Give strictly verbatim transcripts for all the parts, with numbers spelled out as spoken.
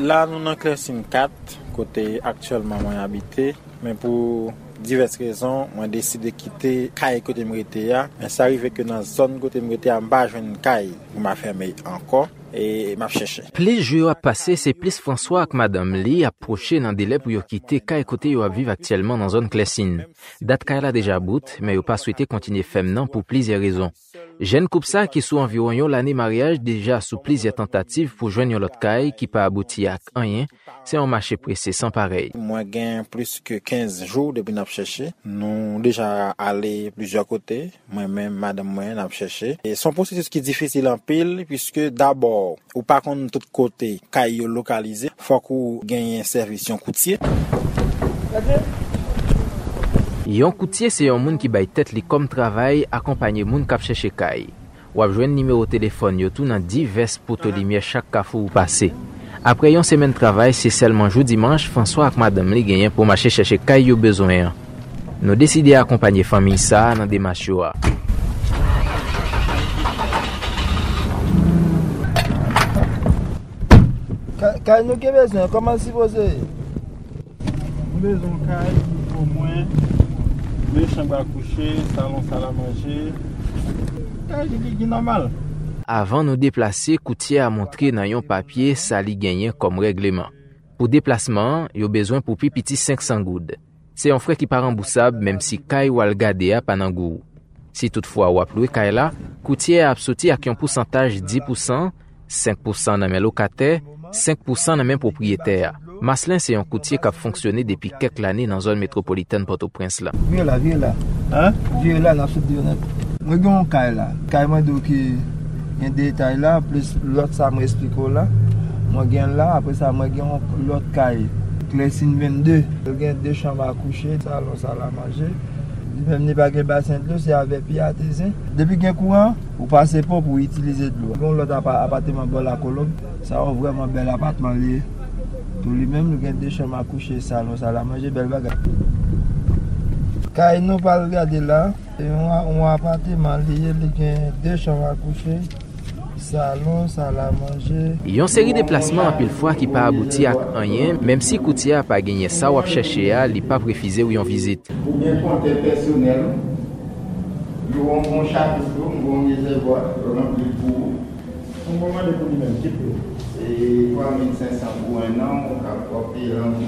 Là, nous sommes en Klersine quatre, côté actuellement moi habité, mais pour diverses raisons, on a décidé de quitter Kaye côté Mretea. Mais ça arrive que dans la zone côté Mretea, je pas une Kaye pour m'a fermé encore et m'a cherché. Plus jours a passé, c'est plus François avec Madame Lee approché dans le délai pour quitter Kaye côté yo vivre actuellement dans la zone Klersine. Date Kaye là déjà bout, mais yo pas souhaité continuer femmes pour plusieurs raisons. Jeune couple ça qui sous environ l'année mariage déjà sous plusieurs tentatives pour joindre l'autre Kaye qui pas abouti à rien. C'est un marché pressé sans pareil. Moi gain plus que quinze jours depuis n'a cherché. Nous déjà allé plusieurs côtés, moi même madame moi n'a cherché et son processus qui est difficile en pile puisque d'abord ou pas contre tout côté caillou localisé, faut qu'on gagne un service un courtier. Yon courtier c'est un monde qui baille tête li comme travail accompagner monde qui chercher caille. Ou a joindre numéro téléphone yo tout dans divers poteaux lumière chaque carrefour ou passer. Après une semaine de travail, c'est seulement jour dimanche, François et Madame Lee gagnent pour marcher chercher caillou besoin. Nous décidons d'accompagner la famille ça dans des marchés. Quand nous avons besoin, comment s'y poser? Nous avons besoin de caillou au moins, deux chambres à coucher, salon, salle à manger. Caillou est normal. Avant de nous déplacer, courtier a montré dans un papier ça li gagné comme règlement. Pour déplacement, il y a besoin pour plus petit cinq cents goudes. C'est un frais qui part remboursable même si kay ou al gade a panangou. Si toutefois ou a ploué kay la, courtier a absoti avec un pourcentage dix pour cent, cinq pour cent dans mes locataires, cinq pour cent dans mes propriétaires. Maslin c'est un courtier qui a fonctionné depuis quelques années dans la zone métropolitaine Port-au-Prince là. Vieux là, vieux là. Hein? Vieux là, la soupe de honnête. Regarde kay là, kay m'a dit que il y a des détails là, plus l'autre ça m'explique là. Moi j'ai là, après ça moi j'ai l'autre caille. Klersine vingt-deux. J'ai deux chambres à coucher, salon, salle à manger. Même pas de bassin de l'eau, c'est avec P A T C. Depuis qu'il y a courant, vous passez pas pour utiliser de l'eau. L'autre appartement dans la colombe, ça a vraiment un bel appartement. Tout lui-même, nous avons deux chambres à coucher, salon, salle à manger, belle bagage. Quand nous ne pas regarder là, on a un appartement, il y a deux chambres à coucher. Salon, salle à manger. Il y a une série de déplacements à pile fois qui pas abouti à rien, même si courtier a pas gagné ça ou a cherché à, il pas préfisé ou en visite. Pour bien compter personnel, nous avons un chapitre, nous avons un réservoir, nous avons un pour. On va demander pour lui-même, c'est peu. Et trois mille cinq cents pour un an, on va porter un peu.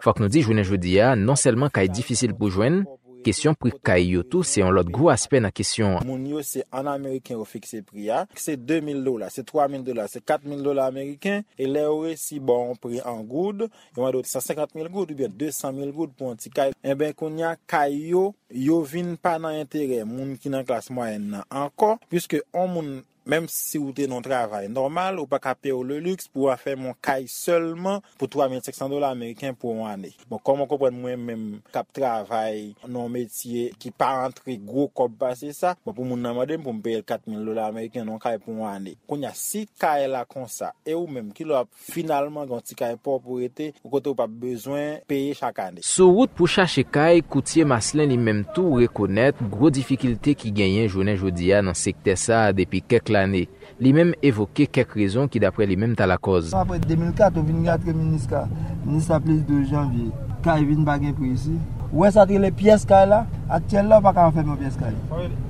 Faut que nous disions aujourd'hui, non seulement qu'il est difficile pour joindre, question prix caillou tout c'est un autre gros aspect dans question mon yo c'est en américain au fixer prix c'est deux mille dollars c'est trois mille dollars c'est quatre mille dollars américains et les si bon prix en goud on doit cent cinquante mille goud ou bien deux cent mille goud pour un petit caillou et ben qu'on y a caillou yo vinn pas dans intérêt moun qui dans classe moyenne encore puisque on moun même si vous êtes dans le travail normal, ou pas payer le luxe pour faire mon caille seulement pour trois mille cinq cents dollars américains pour une année. Bon, comme on comprend moi-même, cap travail, non métier qui pas entrer gros comme passer ça, bon, pour mon demander pour me payer quatre mille dollars américains non caille pour une année. Qu'on y a six caille là comme ça, et ou même qui l'a finalement ganti caille propriété, ou côté ou pas besoin payer chaque année. Sur route pour chercher caille, courtier Maslin lui-même tout reconnaître gros difficultés qui gagnent journée jodia dans secteur ça depuis quelques l'année. Les mêmes évoqué quelques raisons qui d'après les mêmes à la cause. Après deux mille quatre, on vient de MINUSTAH, MINUSTAH plus de janvier. Quand il vient de baguer pour ici, où est-ce que les pièces là? Actuellement, on ne peut pas faire mes pièces là.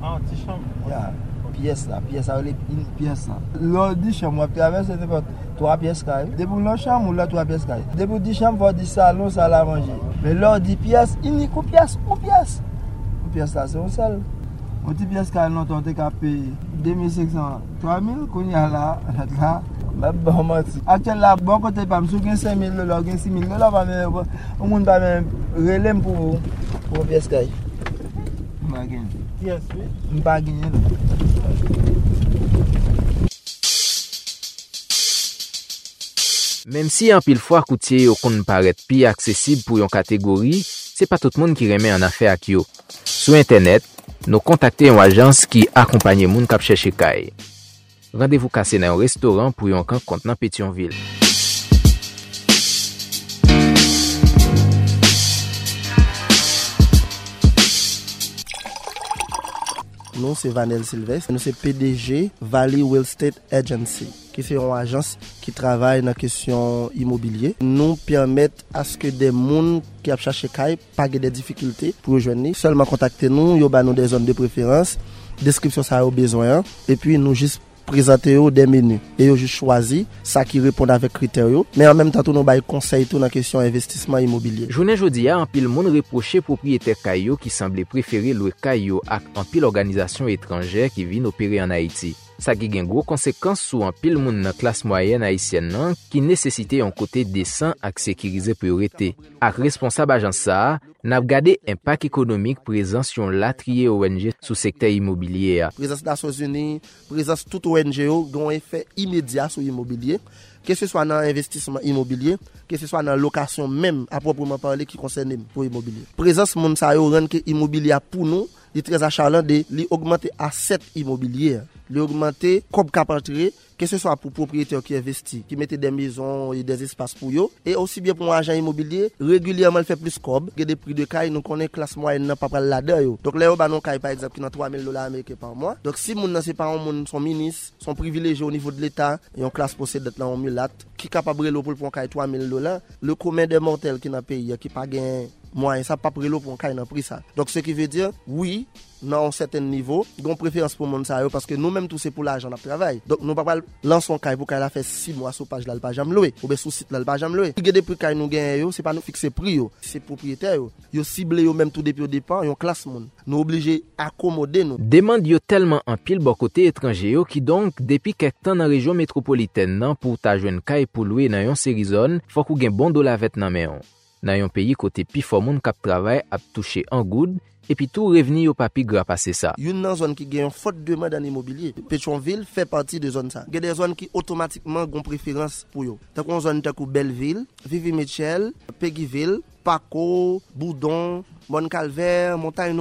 En petite chambre. Pièces là, pièces là, pièces là. L'autre dix chambres, on traverse trois pièces là. Depuis l'autre chambre, on a trois pièces là. Depuis dix chambres, on a dix salons, salle à manger. Mais l'autre dix pièces, il n'y a qu'une pièce, une pièce. Une pièce là, c'est une salle. On dit bien que nous avons payé deux mille cinq cents, trois mille, qu'on y a là, là, là, bon, actuellement, bon côté, pas me souvenir cinq mille dollars, six mille dollars, on ne peut pas même relève pour pour bien que. Yes, oui. On ne peut pas gagner. Même si en pile fois coûtier au compte paraît plus accessible pour une catégorie, c'est pas tout le monde qui remet en affaire à Kyo. Sur internet, nous contactons une agence qui accompagne les gens qui cherchent caille. Rendez-vous cassé dans un restaurant pour un camp contenant Pétionville. Nous, c'est Vanel Sylvestre. Nous, c'est P D G Valley Real Estate Agency, qui est une agence qui travaille dans la question immobilier. Nous permettent à ce que des gens qui cherchent caille pas des difficultés pour rejoindre. Seulement contacter nous, ils ont des zones de préférence, description ça a besoin, et puis nous juste présenter des menus et vous choisissez ça qui répond avec critères, mais en même temps nous bail conseil tout dans question investissement immobilier. Journée jodi a en pile monde reprocher propriétaire caillou qui semblait préférer le caillou à en pile organisation étrangère qui vient opérer en Haïti. Ça qui gen gros conséquences sur en pile monde dans classe moyenne haïtienne qui nécessitait un côté décent et sécurisé pour rester. Ak responsable agence ça, n'a regardé impact économique présence sur latrier O N G sous secteur immobilier. Présence des Nations Unies, présence toute O N G ont un effet immédiat sur l'immobilier, que ce soit dans l'investissement immobilier, que ce soit dans la location même à proprement parler qui concerne pour immobilier. Présence monde ça yo rend que immobilier pour nous il très achalant de l'augmenter à sept immobiliers, l'augmenter comme cap entrer, que ce soit pour propriétaires qui investissent, qui mettent des maisons et des espaces pour eux, et aussi bien pour un agent immobilier, régulièrement il fait plus cob, que des prix de caille, nous connaissons classe moyenne n'a pas prendre là-dedans. Donc là, on a caille par exemple qui n'a trois mille dollars américains par mois. Donc si mon c'est pas un monde son ministre, son privilégié au niveau de l'État, et on classe possède dans un mille qui capable de pour caille trois mille dollars, le commun des mortels qui n'a payé, qui pas gain moi ça pas prélot pour caille dans prix ça. Donc ce qui veut dire oui, dans un certain niveau, gon préférence pour monde ça parce que nous même tout c'est pour l'argent n'a travail. Donc nous pas lancer un caille pour qu'elle a fait six mois sur page là le pas jamais louer ou bien sur site là le pas jamais louer. Qui des prix caille nous gagne yo, c'est pas nous fixer prix yo, c'est propriétaire yo. Yo ciblé yo même tout depuis au départ, yo classe monde. Nous obligé accommoder nous. Demande yo tellement en pile bon côté étranger yo qui donc depuis quelque temps dans région métropolitaine nan pour ta joindre caille pour louer dans une série zone, faut qu'on gagne bon dollar vête nan main. Dans un pays côté pi fò moun k'ap travay ap touché en goud et puis tout revenu au papi gra passer ça. Une nan zone qui gagne forte demande en immobilier. Pétionville fait partie de zone ça. Il y a des zones qui automatiquement gon préférence pour yo. Tant qu'on zone Tankou Belleville, Vivy Mitchell, Peggyville, Paco, Boudon, Bonne Calvert, Montagne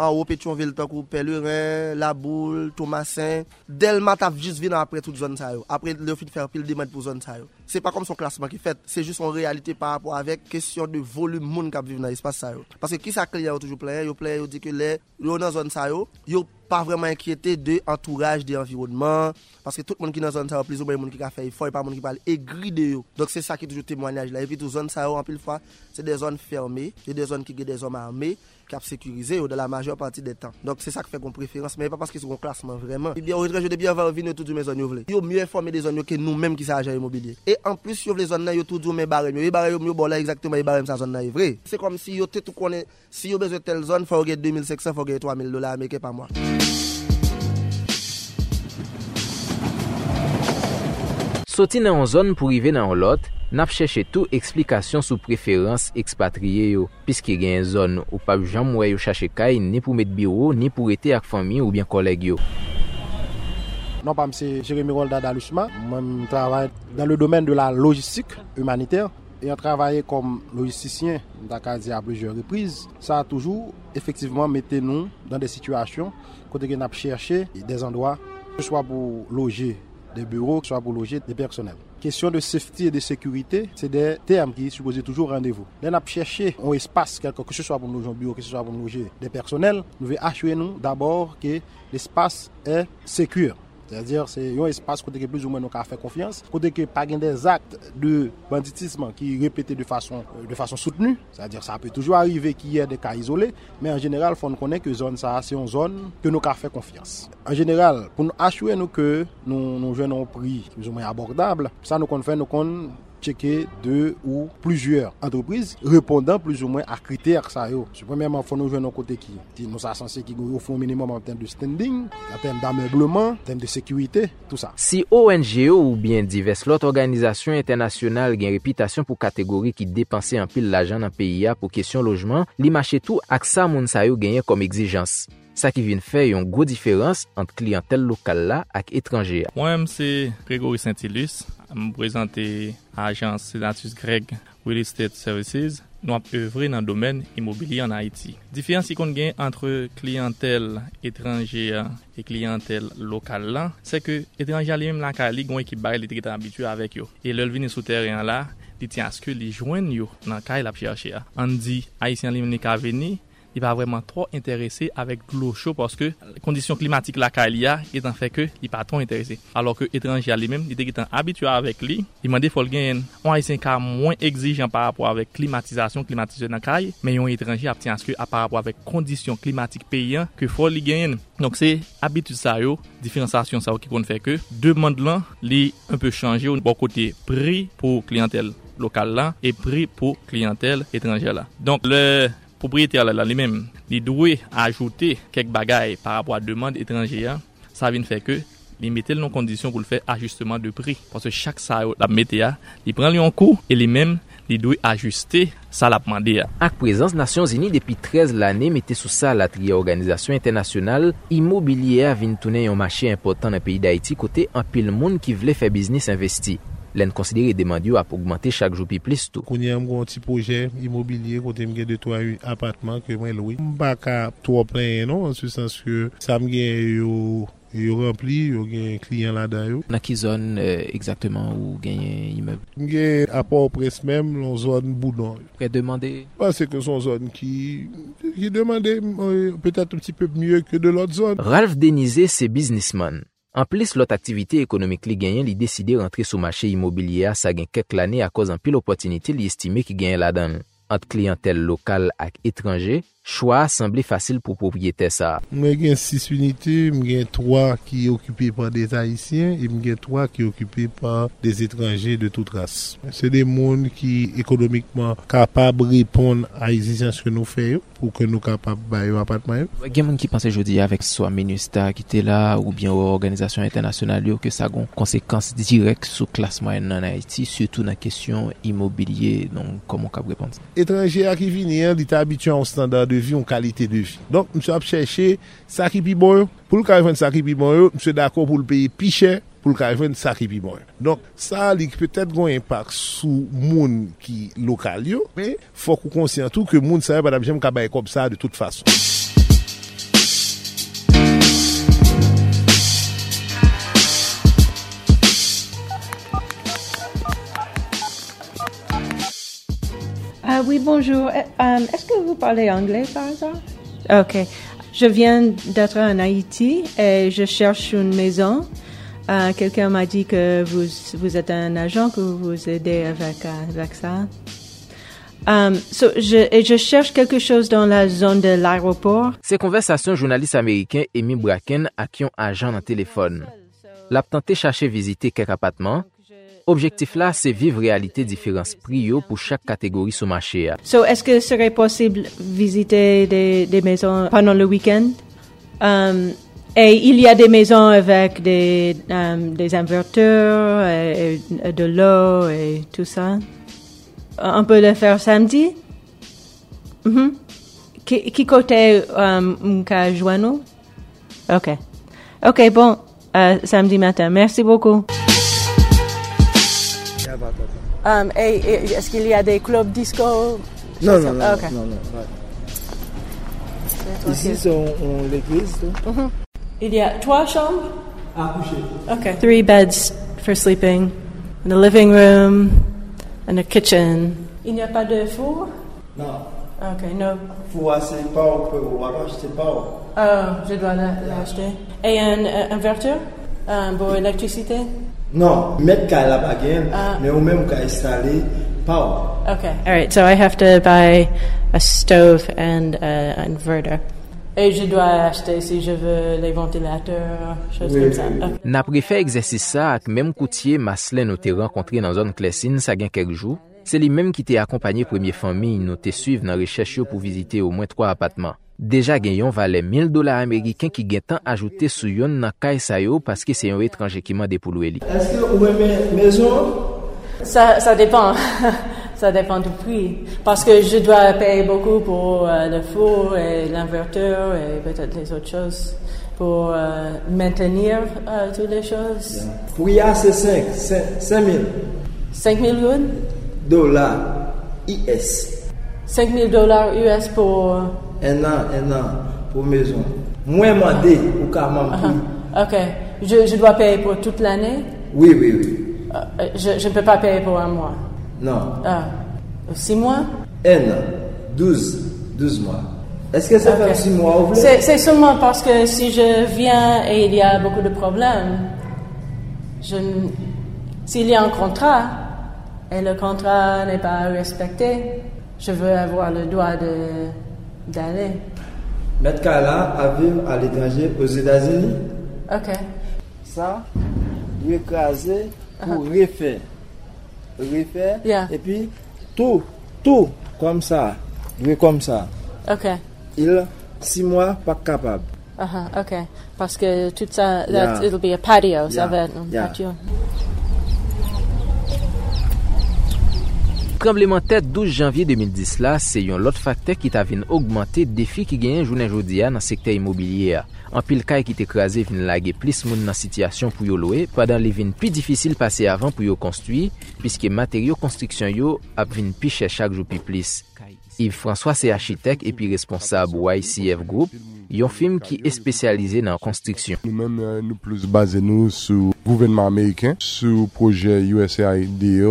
En haut, Pétionville, Tankou, Pèlerin, La Boule, Thomasin. Delma t'a juste venu après toute zone ça. Après, le fait de faire pile demande pour zone ça. C'est pas comme son classement qui fait. C'est juste en réalité par rapport avec question de volume monde qui vivent dans l'espace ça. Parce que qui ça client toujours plein, yo plein, yo dit que les, yo dans zone ça yo, yo pas vraiment inquiété de entourage, de environnement, parce que tout le monde qui dans zone ça plus ou moins monde qui a fait effort, pas monde qui parle aigri de yo. Donc c'est ça qui est toujours témoignage là. Et puis toute zone ça en pile fois, c'est des zones fermées, c'est des zones qui ont des hommes armés qui a sécurisé dans la majeure partie des temps. Donc c'est ça qui fait qu'on préférence, mais pas parce que c'est un classement vraiment. Et bien au retrait, je bien avoir venir toutes mes zones ouvrées. Yo mieux informer des zones que nous-mêmes qui s'agit immobilier. Et en plus sur les zones là, yo tout dit mes barèmes, les barèmes yo bon là exactement les barèmes ça zone là est vrai. C'est comme si yo tout connaît, si yo besoin telle zone, faut gagner deux mille cinq cents, faut gagner trois mille dollars américains par mois. Sorti dans une zone pour arriver dans l'autre, n'a cherché tout explication sous préférence expatrié yo, puisque il y a une zone où pas jamais yo chercher caille ni pour mettre bureau, ni pour être avec famille ou bien collègue yo. Non, pas c'est Jérémy Rolland d'Aluchma, moi je travaille dans le domaine de la logistique humanitaire et on travaille comme logisticien d'Acadie à plusieurs reprises. Ça a toujours effectivement mettez nous dans des situations quand on a cherché des endroits que ce soit pour loger des bureaux, soit pour loger des personnels. Question de safety et de sécurité, c'est des termes qui supposent toujours rendez-vous. Là, on a cherché un espace, quelque, que ce soit pour loger un bureau, que ce soit pour loger des personnels. Nous devons assurer nous d'abord que l'espace est sécur. C'est-à-dire c'est un espace côté que plus ou moins nous a fait confiance, côté que pas des actes de banditisme qui répétés de façon de façon soutenue, c'est-à-dire ça peut toujours arriver qu'il y ait des cas isolés, mais en général faut nous connaître que zone ça c'est une zone que nous a fait confiance. En général, pour nous assurer nous que nous nous jouons un prix plus ou moins abordable, ça nous qu'on fait nous qu'on checker deux ou plusieurs entreprises répondant plus ou moins à critères ça yo. Premièrement, faut nous joindre nos côté qui nous ça censé qui offre un minimum en termes de standing, en termes d'ameublement, en termes de sécurité, tout ça. Si O N G ou bien diverses autres organisations internationales gagnent réputation pour catégorie qui dépenser en pile l'argent dans pays pour question logement, li marché tout ak ça moun ça yo gagne comme exigence. Ça qui vient faire une grosse différence entre clientèle locale là et étrangère. Moi-même c'est Grégory Saint-Hilus, je me présente à l'agence Celatus Greg Real Estate Services. Nous avons œuvré dans le domaine immobilier en Haïti. La différence qu'on gagne entre clientèle étrangère et clientèle locale là, c'est que étrangère même la cali gon équipe bail les très habitués avec eux. Et leur venir sur terrain là, ils tiennent à ce que les joignent yo dans caille la chercher. On dit haïtien lui venir il va vraiment trop intéressé avec l'eau chaude parce que la condition climatique la calia est en fait que il pas trop intéressé. Alors que étranger lui-même, il était habitué avec lui, il m'a dit faut gain on haïtien car moins exigeant par rapport avec climatisation, climatisation dans caille, mais un étranger obtient ce que par rapport avec conditions climatiques payant que faut lui gain. Donc c'est habitude ça yo, différenciation ça qui qu'on fait que demande là, il un peu changer au bon côté prix pour clientèle locale là et prix pour clientèle étrangère là. Donc le propriétaire là lui-même, il doit ajouter quelques bagailles par rapport à demande étrangère, ça vient faire que il mettait nos conditions pour le faire ajustement de prix parce que chaque ça la météa, il prend lui en cours et lui-même il doit ajuster ça l'a demandé. À présence Nations Unies depuis treize l'année mettait sous ça la tri organisation internationale immobilière vient tourner un marché important dans pays d'Haïti côté en pile monde qui voulait faire business investi. L'en considérer demander à augmenter chaque jour plus tout. Connait un petit projet immobilier côté me de trois appartements que moi louer. Pas qu'à trois plein non en ce sens que ça me gagne yo rempli yo gagne client là-dedans. Dans quelle zone exactement où gagne immeuble? Gagne à Port-au-Prince même, dans zone Boudon. Près demander parce que son zone qui qui demandait peut-être un petit peu mieux que de l'autre zone. Ralph Denizé c'est businessman. En plus, l'autre activité économique li gagnant, li décidé rentrer sur marché immobilier ça gagne quelques années à cause en pile opportunité li estimé qui gagne là-dedans. Entre clientèle locale et étranger, choix semblait facile pour propriétaire ça. Moi j'ai six unités, j'ai trois qui occupées par des haïtiens et j'ai trois qui occupées par des étrangers de toute race. C'est des monde qui économiquement capable de répondre à l'exigence que nous faisons pour que nous capable bailler appartement. Il y a des gens qui pensaient jeudi avec soit MINUSTAH qui était là ou bien organisation internationale que ça a une conséquence directe sur le classement en Haïti surtout dans la question immobilier. Donc comment on peut répondre? Étranger qui vient, il est habitué au standard de vie, en qualité de vie. Donc, je suis cherché ça qui est bon. Pour le cas de ça qui est bon, je suis d'accord pour le payer plus cher. Pour le cas de ça qui est bon. Donc, ça a peut-être un impact sur le monde qui est local. Mais il faut qu'on conscient tout que le monde ne sait pas que comme ça de toute façon. Ah oui, bonjour. Um, est-ce que vous parlez anglais par hasard? Ok. Je viens d'être en Haïti et je cherche une maison. Uh, quelqu'un m'a dit que vous, vous êtes un agent, que vous vous aidez avec, avec ça. Um, so, je, et je cherche quelque chose dans la zone de l'aéroport. Ces conversations, journaliste américain Amy Bracken a qui ont agent dans téléphone. L'a tenté chercher visiter quelques appartements. Objectif là, c'est vivre réalité différence prix pour chaque catégorie sur marché. So, est-ce que serait possible visiter des, des maisons pendant le week-end? Um, et il y a des maisons avec des, um, des inverteurs, et, et de l'eau et tout ça. On peut le faire samedi? Mm-hmm. Qui, qui côté um, qu'à joindre? Ok. Ok, bon, uh, samedi matin. Merci beaucoup. Um, et, et, est-ce qu'il y a des clubs disco? Non, non, non, ah, okay. non, non, non. Ici, c'est l'église. Mm-hmm. Il y a trois chambres? Ah, coucher. Okay. Three beds for sleeping, and a living room, and a kitchen. Il n'y a pas de four? Non. Ok, no. Four, c'est pas on peut, ou alors c'est pas on. Ah, je dois l'acheter. La et un euh, inverteur? Um, pour l'électricité? Non, mettre qu'à la baguette, mais au même qu'à installer power. Okay, all right. So I have to buy a stove and an inverter. Et je dois acheter si je veux les ventilateurs, choses oui, comme ça. Oui, oui. Okay. N'a préféré exercice ça avec même coutier Maslin nous t'ai rencontré dans zone Klersine ça gain quelques jours. C'est lui même qui t'ai accompagné première famille nous t'ai suivre dans recherche pour visiter au moins trois appartements. Déjà gagnon valait mille dollars américains qui gagne tant ajouté sur yon nan kay sa yo parce que c'est un étranger qui m'a dépouloué li. Est-ce que ou même maison ça ça dépend. Ça dépend du prix parce que je dois payer beaucoup pour euh, le four et l'inverteur et peut-être les autres choses pour euh, maintenir euh, toutes les choses. Oui, c'est cinq mille. cinq mille dollars U S. cinq mille dollars U S pour un an, un an pour maison. Moins mandé ou carrément plus. Ok. Je, je dois payer pour toute l'année? Oui, oui, oui. Uh, je, je ne peux pas payer pour un mois? Non. Uh, six mois? Un an. douze. douze mois. Est-ce que ça okay. fait six mois ou plus? C'est seulement parce que si je viens et il y a beaucoup de problèmes, je, s'il y a un contrat et le contrat n'est pas respecté, je veux avoir le droit d'aller. Maître Kala a vécu à l'étranger aux États-Unis. Ok. Ça, recraser pour uh-huh. refaire. Refaire. Yeah. Et puis, tout, tout comme ça. Oui, comme ça. Ok. Il, six mois, pas capable. Uh-huh, ok. Parce que tout ça, yeah. it'll be a patio. Yeah. Ça va être un yeah. patio. Tremblement tête douze janvier deux mille dix là, c'est un autre facteur qui t'a venu augmenter défi qui gagne journée aujourd'hui dans le secteur immobilier. En pile cas qui t'écrasé vient laguer plus monde dans situation pour yo louer, pendant les vignes plus difficile passer avant pour yo construire puisque matériaux construction yo a vinn plus cher chaque jour plus. Yves François c'est architecte et puis responsable Y C F Group, un firme qui est spécialisé dans la construction. Nous-mêmes nous plus basés nous sur gouvernement américain, sur projet U S A I D,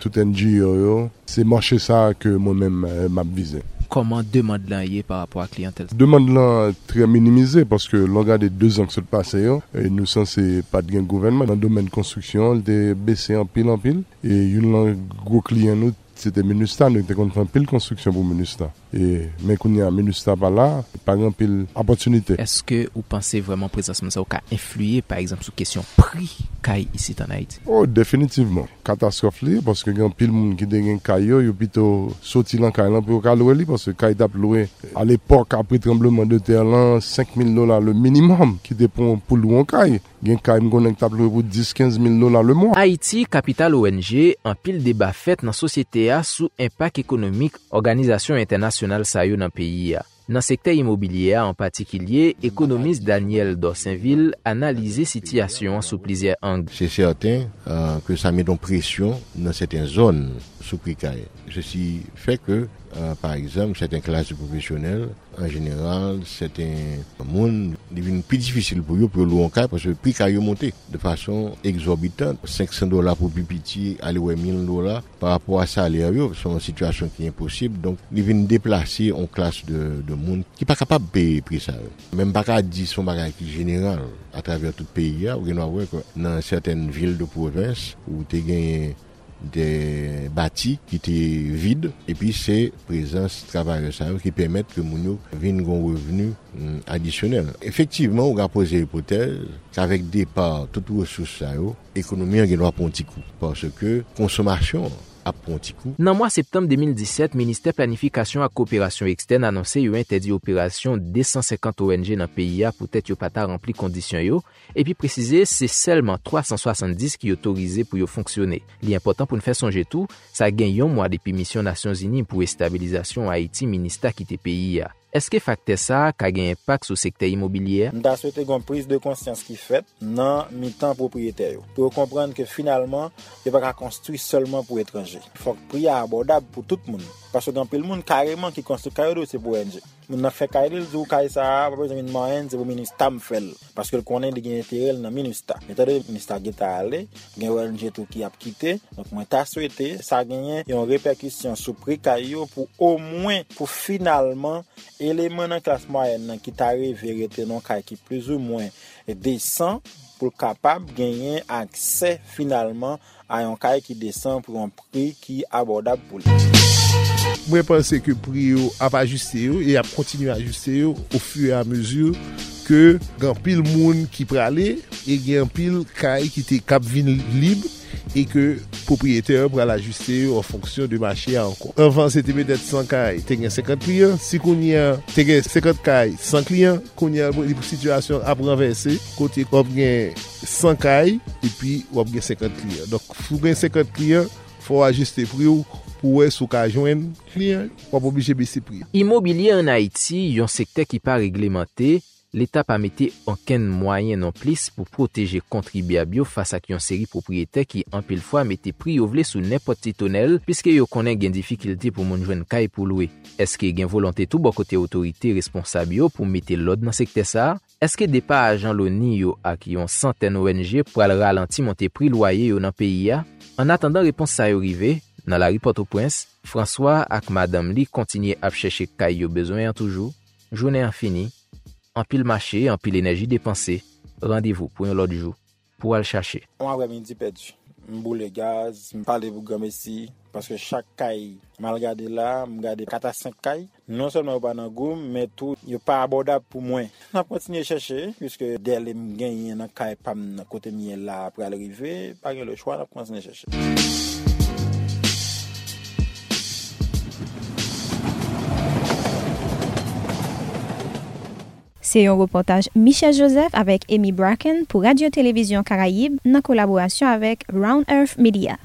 tout N G O. C'est marché ça que moi-même m'a visé. Comment demande là y est par rapport à la clientèle? Demande là très minimisée parce que l'on regarde deux ans que ça passe et nous censés pas de gouvernement dans le domaine de construction, des baissé en pile en pile et une gros client nous c'était MINUSTAH, nous avons fait pile construction pour MINUSTAH. Et mais qu'on y a MINUSTAH par là, par exemple, pile opportunité. Est-ce que vous pensez vraiment présentement ça a influé, par exemple, sur question prix caille ici en Haïti? Oh, définitivement. Catastrophe là, parce que grand pile monde qui dégaine caillou, yo plutôt sorti dans caille là pour louer lui parce que caille t'a loué à l'époque après tremblement de terre là cinq mille dollars le minimum qui dépend pour louer en caille. Gain caille me connecte t'a loué pour dix à quinze mille dollars le mois. Haïti, capitale O N G, en pile débat fait dans société sous impact économique organisation internationale ça yo dans pays a. Dans secteur immobilier en particulier, économiste Daniel Dorsinville analyser situation sous plusieurs angles. C'est certain euh, que ça met donc pression dans certaines zones sous précaire. Ceci fait que euh, par exemple certaines classes professionnelles en général, certains monde deviennent plus difficile pour eux pour louer en cas parce que le prix est monté de façon exorbitante, cinq cents dollars pour plus petit, aller ouais mille dollars par rapport à ça les eux, c'est une situation qui est impossible donc ils viennent déplacer en classe de de monde qui pas capable de payer prix ça. Même pas qu'à dire son bagage qui général à travers tout le pays là, on voit que dans certaines villes de province où tu gagnes des bâtis qui étaient vides et puis c'est présence travailleurs ça qui permettent que mounio vienne un revenu additionnel. Effectivement, on a posé l'hypothèse qu'avec départ toutes ressources ça économie on doit prendre un petit coup parce que consommation à Ponticou. Dans le mois de septembre deux mille dix-sept, le ministère planification et coopération externe a annoncé une interdit opération deux cent cinquante O N G dans le pays pour être pas rempli conditions yo et puis préciser c'est seulement trois cent soixante-dix qui autorisé pour fonctionner. L'important pour nous faire songer tout, ça gagne un mois depuis mission Nations Unies pour stabilisation Haïti ministère qui était pays. Est-ce que facteur ça a un impact sur le secteur immobilier? Nous souhaitons une prise de conscience qui fait dans le temps propriétaire. Pour comprendre que finalement, il ne va pas construire seulement pour étrangers. Il faut que le prix soit abordable pour tout le monde. Parce que dans le monde, carrément, qui construit c'est pour O N G. On a fait carrément des cas ça, par exemple, une moyenne, c'est pour MINUSTAH fait. Parce que le connaît des intérêts dans MINUSTAH. Maintenant, MINUSTAH est allé, il y a O N G tout qui a quitté. Donc, moi, t'as souhaité, ça a gagné une répercussion sur le prix pour au moins, pour finalement, élément dans classe moyenne qui t'arrive vérité non qui plus ou moins descend pour capable gagner accès finalement à un cas qui descend pour un prix qui est abordable pour lui. Moi pense que prix a pas ajusté et a continué à ajuster au fur et à mesure que grand pile monde qui praler et grand pile caille qui était cap vin libre et que propriétaire pour l'ajuster en fonction du marché encore. Avant c'était peut-être cent cailles, tu as cinquante clients, si qu'on y a cinquante cailles, cent clients, qu'on y a une situation à renverser, côté qu'on a cent cailles et puis on a cinquante clients. Donc faut gagner cinquante clients, faut ajuster prix pour être sous cas joindre client, pas obligé baisser prix. Immobilier en Haïti, un secteur qui pas réglementé. L'État n'a mis aucun moyen non plus pour protéger les contribuables face à une série de propriétaires qui, en pile fois, mettaient prix sous n'importe quel tonnel puisque ils connaissent des difficultés pour les jeunes cailles pour louer. Est-ce qu'il y a une volonté tout bon côté autorité responsable pour mettre l'ordre dans le secteur ça? Est-ce que des pas agents l'O N I à qui ont centaines O N G pour ralentir monter prix loyer dans le pays? En attendant réponse ça arriver, dans la Riporte au Prince, François et Madame Lee continuent à chercher cailles besoin toujours. journée infinie, en pile marché, en pile énergie dépensée, rendez-vous pour un autre jour, pour aller chercher. On a midi perdu. Je boule le gaz, je parle pour grand messie, parce que chaque caille, je regarde là, je regarde quatre à cinq cailles. Non seulement pas dans goum, mais tout n'est pas abordable pour moi. On a continué à chercher, puisque dès que je gagne dans caille, pas dans côté mien là, après l'arrivée, pas le choix, on a continué à chercher. C'est un reportage Michel Joseph avec Amy Bracken pour Radio Télévision Caraïbes en collaboration avec Round Earth Media.